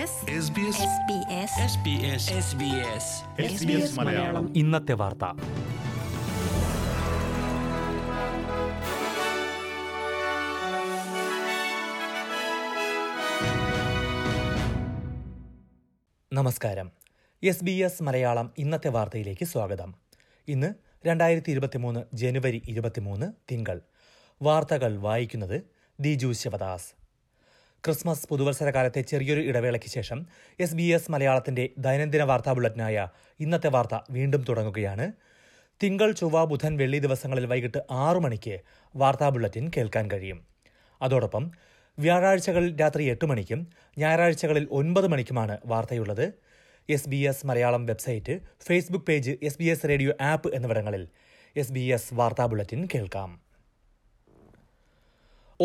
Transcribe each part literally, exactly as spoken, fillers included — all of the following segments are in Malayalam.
എസ് ബി എസ് മലയാളം ഇന്നത്തെ വാർത്ത. നമസ്കാരം. എസ് ബി എസ് മലയാളം ഇന്നത്തെ വാർത്തയിലേക്ക് സ്വാഗതം. ഇന്ന് രണ്ടായിരത്തി ഇരുപത്തി മൂന്ന് ജനുവരി ഇരുപത്തിമൂന്ന് തിങ്കൾ. വാർത്തകൾ വായിക്കുന്നത് ദിജു ശിവദാസ്. ക്രിസ്മസ് പുതുവത്സരകാലത്തെ ചെറിയൊരു ഇടവേളയ്ക്ക് ശേഷം എസ് ബി എസ് മലയാളത്തിന്റെ ദൈനംദിന വാർത്താ ബുള്ളറ്റിനായ ഇന്നത്തെ വാർത്ത വീണ്ടും തുടങ്ങുകയാണ്. തിങ്കൾ, ചൊവ്വ, ബുധൻ, വെള്ളി ദിവസങ്ങളിൽ വൈകിട്ട് ആറു മണിക്ക് വാർത്താ ബുള്ളറ്റിൻ കേൾക്കാൻ കഴിയും. അതോടൊപ്പം വ്യാഴാഴ്ചകളിൽ രാത്രി എട്ട് മണിക്കും ഞായറാഴ്ചകളിൽ ഒൻപത് മണിക്കുമാണ് വാർത്തയുള്ളത്. S B S Malayalam website, Facebook page, S B S radio app എന്നിവിടങ്ങളിൽ എസ് ബി എസ് വാർത്താ ബുള്ളറ്റിൻ കേൾക്കാം.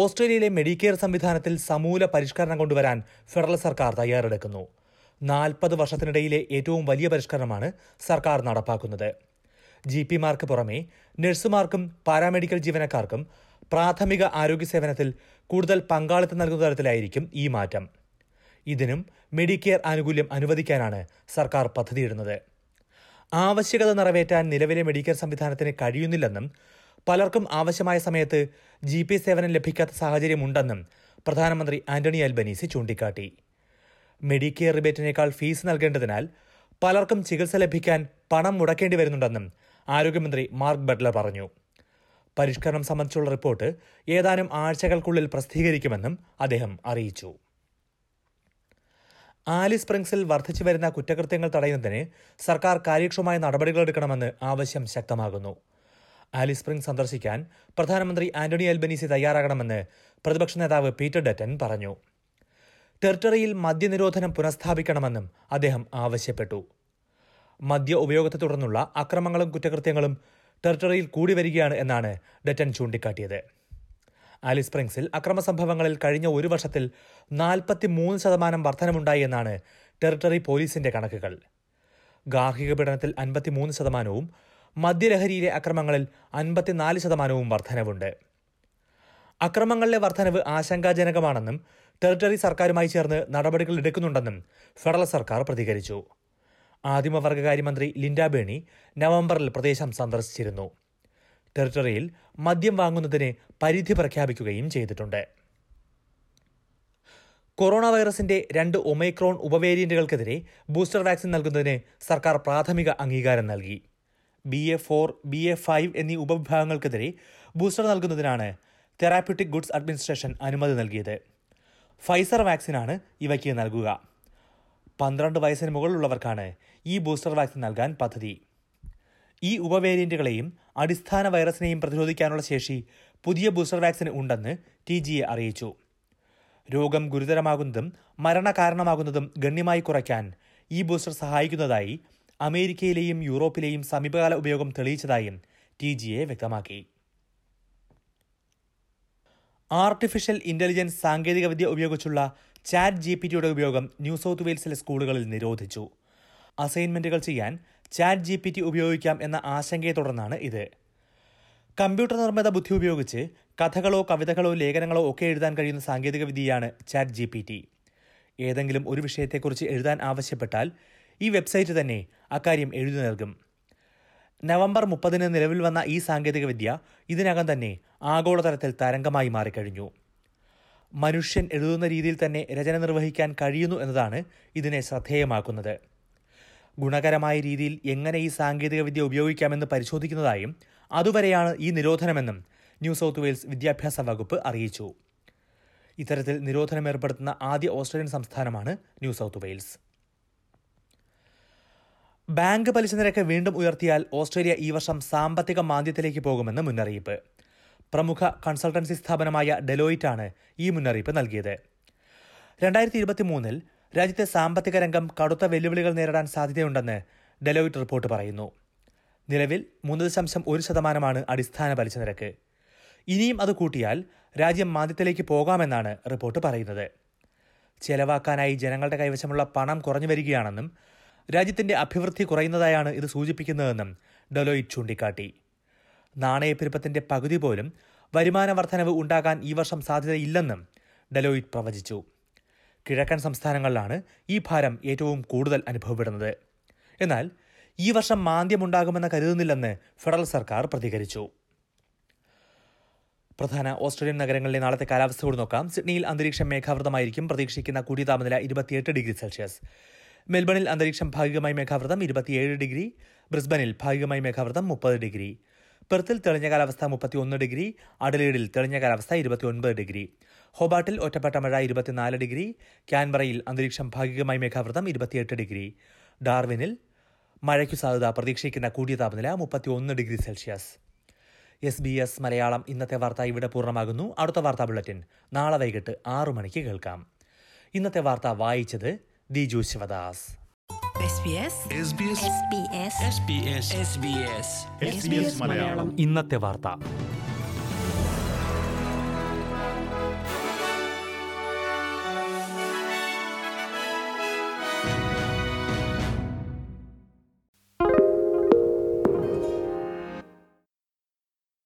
ഓസ്ട്രേലിയയിലെ മെഡിക്കെയർ സംവിധാനത്തിൽ സമൂല പരിഷ്കരണം കൊണ്ടുവരാൻ ഫെഡറൽ സർക്കാർ തയ്യാറെടുക്കുന്നു. നാൽപ്പത് വർഷത്തിനിടയിലെ ഏറ്റവും വലിയ പരിഷ്കരണമാണ് സർക്കാർ നടപ്പാക്കുന്നത്. ജി പിമാർക്ക് പുറമെ നഴ്സുമാർക്കും പാരാമെഡിക്കൽ ജീവനക്കാർക്കും പ്രാഥമിക ആരോഗ്യ സേവനത്തിൽ കൂടുതൽ പങ്കാളിത്തം നൽകുന്ന തരത്തിലായിരിക്കും ഈ മാറ്റം. ഇതിനും മെഡിക്കെയർ ആനുകൂല്യം അനുവദിക്കാനാണ് സർക്കാർ പദ്ധതിയിടുന്നത്. ആവശ്യകത നിറവേറ്റാൻ നിലവിലെ മെഡിക്കെയർ സംവിധാനത്തിന് കഴിയുന്നില്ലെന്നും പലർക്കും ആവശ്യമായ സമയത്ത് ജി പി സേവനം ലഭിക്കാത്ത സാഹചര്യമുണ്ടെന്നും പ്രധാനമന്ത്രി ആന്റണി അൽബനീസി ചൂണ്ടിക്കാട്ടി. മെഡിക്കെയർ റിബേറ്റിനേക്കാൾ ഫീസ് നൽകേണ്ടതിനാൽ പലർക്കും ചികിത്സ ലഭിക്കാൻ പണം മുടക്കേണ്ടി വരുന്നുണ്ടെന്നും ആരോഗ്യമന്ത്രി മാർക്ക് ബട്ട്ലർ പറഞ്ഞു. പരിഷ്കരണം സംബന്ധിച്ചുള്ള റിപ്പോർട്ട് ഏതാനും ആഴ്ചകൾക്കുള്ളിൽ പ്രസിദ്ധീകരിക്കുമെന്നും അദ്ദേഹം അറിയിച്ചു. ആലിസ് സ്പ്രിംഗ്സിൽ വർദ്ധിച്ചുവരുന്ന കുറ്റകൃത്യങ്ങൾ തടയുന്നതിന് സർക്കാർ കാര്യക്ഷമമായ നടപടികളെടുക്കണമെന്ന് ആവശ്യം ശക്തമാകുന്നു. ആലിസ് സ്പ്രിംഗ്സ് സന്ദർശിക്കാൻ പ്രധാനമന്ത്രി ആന്റണി അൽബനീസി തയ്യാറാകണമെന്ന് പ്രതിപക്ഷ നേതാവ് പീറ്റർ ഡറ്റൻ പറഞ്ഞു. ടെറിട്ടറിയിൽ മദ്യനിരോധനം പുനഃസ്ഥാപിക്കണമെന്നും അദ്ദേഹം ആവശ്യപ്പെട്ടു. മദ്യ ഉപയോഗത്തെ തുടർന്നുള്ള അക്രമങ്ങളും കുറ്റകൃത്യങ്ങളും ടെറിട്ടറിയിൽ കൂടി വരികയാണ് എന്നാണ് ഡറ്റൻ ചൂണ്ടിക്കാട്ടിയത്. ആലിസ് സ്പ്രിംഗ്സിൽ അക്രമ സംഭവങ്ങളിൽ കഴിഞ്ഞ ഒരു വർഷത്തിൽ നാൽപ്പത്തി മൂന്ന് ശതമാനം വർധനമുണ്ടായി എന്നാണ് ടെറിട്ടറി പോലീസിന്റെ കണക്കുകൾ. ഗാർഹിക പീഡനത്തിൽ അൻപത്തിമൂന്ന് ശതമാനവും മദ്യലഹരിയിലെ അക്രമങ്ങളിൽ അൻപത്തിനാല് ശതമാനവും വർധനവുണ്ട്. അക്രമങ്ങളിലെ വർധനവ് ആശങ്കാജനകമാണെന്നും ടെറിട്ടറി സർക്കാരുമായി ചേർന്ന് നടപടികൾ എടുക്കുന്നുണ്ടെന്നും ഫെഡറൽ സർക്കാർ പ്രതികരിച്ചു. ആദിമവർഗകാര്യമന്ത്രി ലിൻഡ ബേണി നവംബറിൽ പ്രദേശം സന്ദർശിച്ചിരുന്നു. ടെറിട്ടറിയിൽ മദ്യം വാങ്ങുന്നതിന് പരിധി പ്രഖ്യാപിക്കുകയും ചെയ്തിട്ടുണ്ട്. കൊറോണ വൈറസിന്റെ രണ്ട് ഒമൈക്രോൺ ഉപവേരിയന്റുകൾക്കെതിരെ ബൂസ്റ്റർ വാക്സിൻ നൽകുന്നതിന് സർക്കാർ പ്രാഥമിക അംഗീകാരം നൽകി. B A four B A five എന്നീ ഉപവിഭാഗങ്ങൾക്കെതിരെ ബൂസ്റ്റർ നൽകുന്നതിനാണ് തെറാപ്യൂട്ടിക് ഗുഡ്സ് അഡ്മിനിസ്ട്രേഷൻ അനുമതി നൽകിയത്. ഫൈസർ വാക്സിനാണ് ഇവയ്ക്ക് നൽകുക. പന്ത്രണ്ട് വയസ്സിന് മുകളിലുള്ളവർക്കാണ് ഈ ബൂസ്റ്റർ വാക്സിൻ നൽകാൻ പദ്ധതി. ഈ ഉപവേരിയന്റുകളെയും അടിസ്ഥാന വൈറസിനെയും പ്രതിരോധിക്കാനുള്ള ശേഷി പുതിയ ബൂസ്റ്റർ വാക്സിന് ഉണ്ടെന്ന് ടി ജി എ അറിയിച്ചു. രോഗം ഗുരുതരമാകുന്നതും മരണകാരണമാകുന്നതും ഗണ്യമായി കുറയ്ക്കാൻ ഈ ബൂസ്റ്റർ സഹായിക്കുന്നതായി അമേരിക്കയിലെയും യൂറോപ്പിലെയും സമീപകാല ഉപയോഗം തെളിയിച്ചതായും ടി ജി എ വ്യക്തമാക്കി. ആർട്ടിഫിഷ്യൽ ഇന്റലിജൻസ് സാങ്കേതികവിദ്യ ഉപയോഗിച്ചുള്ള ചാറ്റ് ജി പി ടിയുടെ ഉപയോഗം ന്യൂ സൗത്ത് വെയിൽസിലെ സ്കൂളുകളിൽ നിരോധിച്ചു. അസൈൻമെന്റുകൾ ചെയ്യാൻ ചാറ്റ് ജി പി ടി ഉപയോഗിക്കാം എന്ന ആശങ്കയെ തുടർന്നാണ് ഇത്. കമ്പ്യൂട്ടർ നിർമ്മിത ബുദ്ധി ഉപയോഗിച്ച് കഥകളോ കവിതകളോ ലേഖനങ്ങളോ ഒക്കെ എഴുതാൻ കഴിയുന്ന സാങ്കേതികവിദ്യയാണ് ചാറ്റ് ജി പി ടി. ഏതെങ്കിലും ഒരു വിഷയത്തെക്കുറിച്ച് എഴുതാൻ ആവശ്യപ്പെട്ടാൽ ഈ വെബ്സൈറ്റ് തന്നെ അക്കാര്യം എഴുതി നൽകും. നവംബർ മുപ്പതിന് നിലവിൽ വന്ന ഈ സാങ്കേതികവിദ്യ ഇതിനകം തന്നെ ആഗോളതലത്തിൽ തരംഗമായി മാറിക്കഴിഞ്ഞു. മനുഷ്യൻ എഴുതുന്ന രീതിയിൽ തന്നെ രചന നിർവഹിക്കാൻ കഴിയുന്നു എന്നതാണ് ഇതിനെ ശ്രദ്ധേയമാക്കുന്നത്. ഗുണകരമായ രീതിയിൽ എങ്ങനെ ഈ സാങ്കേതികവിദ്യ ഉപയോഗിക്കാമെന്ന് പരിശോധിക്കുന്നതായും അതുവരെയാണ് ഈ നിരോധനമെന്നും ന്യൂ സൗത്ത് വെയിൽസ് വിദ്യാഭ്യാസ വകുപ്പ് അറിയിച്ചു. ഇത്തരത്തിൽ നിരോധനം ഏർപ്പെടുത്തുന്ന ആദ്യ ഓസ്ട്രേലിയൻ സംസ്ഥാനമാണ് ന്യൂ സൗത്ത് വെയിൽസ്. ബാങ്ക് പലിശ നിരക്ക് വീണ്ടും ഉയർത്തിയാൽ ഓസ്ട്രേലിയ ഈ വർഷം സാമ്പത്തിക മാന്ദ്യത്തിലേക്ക് പോകുമെന്ന് മുന്നറിയിപ്പ്. പ്രമുഖ കൺസൾട്ടൻസി സ്ഥാപനമായ ഡെലോയിറ്റ് ആണ് ഈ മുന്നറിയിപ്പ് നൽകിയത്. രണ്ടായിരത്തി ഇരുപത്തി മൂന്നിൽ രാജ്യത്തെ സാമ്പത്തിക രംഗം കടുത്ത വെല്ലുവിളികൾ നേരിടാൻ സാധ്യതയുണ്ടെന്ന് ഡെലോയിറ്റ് റിപ്പോർട്ട് പറയുന്നു. നിലവിൽ മൂന്ന് ദശാംശം ഒരു ശതമാനമാണ് അടിസ്ഥാന പലിശ നിരക്ക്. ഇനിയും അത് കൂട്ടിയാൽ രാജ്യം മാന്ദ്യത്തിലേക്ക് പോകാമെന്നാണ് റിപ്പോർട്ട് പറയുന്നത്. ചെലവാക്കാനായി ജനങ്ങളുടെ കൈവശമുള്ള പണം കുറഞ്ഞു വരികയാണെന്നും രാജ്യത്തിന്റെ അഭിവൃദ്ധി കുറയുന്നതായാണ് ഇത് സൂചിപ്പിക്കുന്നതെന്നും ഡെലോയിറ്റ് ചൂണ്ടിക്കാട്ടി. നാണയപ്പെരുപ്പത്തിന്റെ പകുതി പോലും വരുമാന വർധനവ് ഉണ്ടാകാൻ ഈ വർഷം സാധ്യതയില്ലെന്നും ഡെലോയിറ്റ് പ്രവചിച്ചു. കിഴക്കൻ സംസ്ഥാനങ്ങളിലാണ് ഈ ഭാരം ഏറ്റവും കൂടുതൽ അനുഭവപ്പെടുന്നത്. എന്നാൽ ഈ വർഷം മാന്ദ്യമുണ്ടാകുമെന്ന് കരുതുന്നില്ലെന്ന് ഫെഡറൽ സർക്കാർ പ്രതികരിച്ചു. പ്രധാന ഓസ്ട്രേലിയൻ നഗരങ്ങളിലെ നാളത്തെ കാലാവസ്ഥ കൂടി നോക്കാം. സിഡ്നിയിൽ അന്തരീക്ഷം മേഘാവൃതമായിരിക്കും. പ്രതീക്ഷിക്കുന്ന കൂടിയ താപനില ഇരുപത്തിയെട്ട് ഡിഗ്രി സെൽഷ്യസ്. മെൽബണിൽ അന്തരീക്ഷം ഭാഗികമായി മേഘാവൃതം ഇരുപത്തിയേഴ് ഡിഗ്രി. ബ്രിസ്ബനിൽ ഭാഗികമായി മേഘാവൃതം മുപ്പത് ഡിഗ്രി. പെർത്തിൽ തെളിഞ്ഞ കാലാവസ്ഥ മുപ്പത്തിയൊന്ന് ഡിഗ്രി. അഡലേഡിൽ തെളിഞ്ഞ കാലാവസ്ഥ ഇരുപത്തിയൊൻപത് ഡിഗ്രി. ഹോബാട്ടിൽ ഒറ്റപ്പെട്ട മഴ ഇരുപത്തിനാല് ഡിഗ്രി. ക്യാൻബറയിൽ അന്തരീക്ഷം ഭാഗികമായി മേഘാവൃതം ഇരുപത്തിയെട്ട് ഡിഗ്രി. ഡാർവിനിൽ മഴയ്ക്കു സാധ്യത, പ്രതീക്ഷിക്കുന്ന കൂടിയ താപനില മുപ്പത്തിയൊന്ന് degree Celsius. S B S Malayalam ഇന്നത്തെ വാർത്ത ഇവിടെ പൂർണ്ണമാകുന്നു. അടുത്ത വാർത്താ ബുള്ളറ്റിൻ നാളെ വൈകിട്ട് ആറു മണിക്ക് കേൾക്കാം. ഇന്നത്തെ വാർത്ത വായിച്ചത് ദിജു ശിവദാസ്. ഇന്നത്തെ വാർത്ത.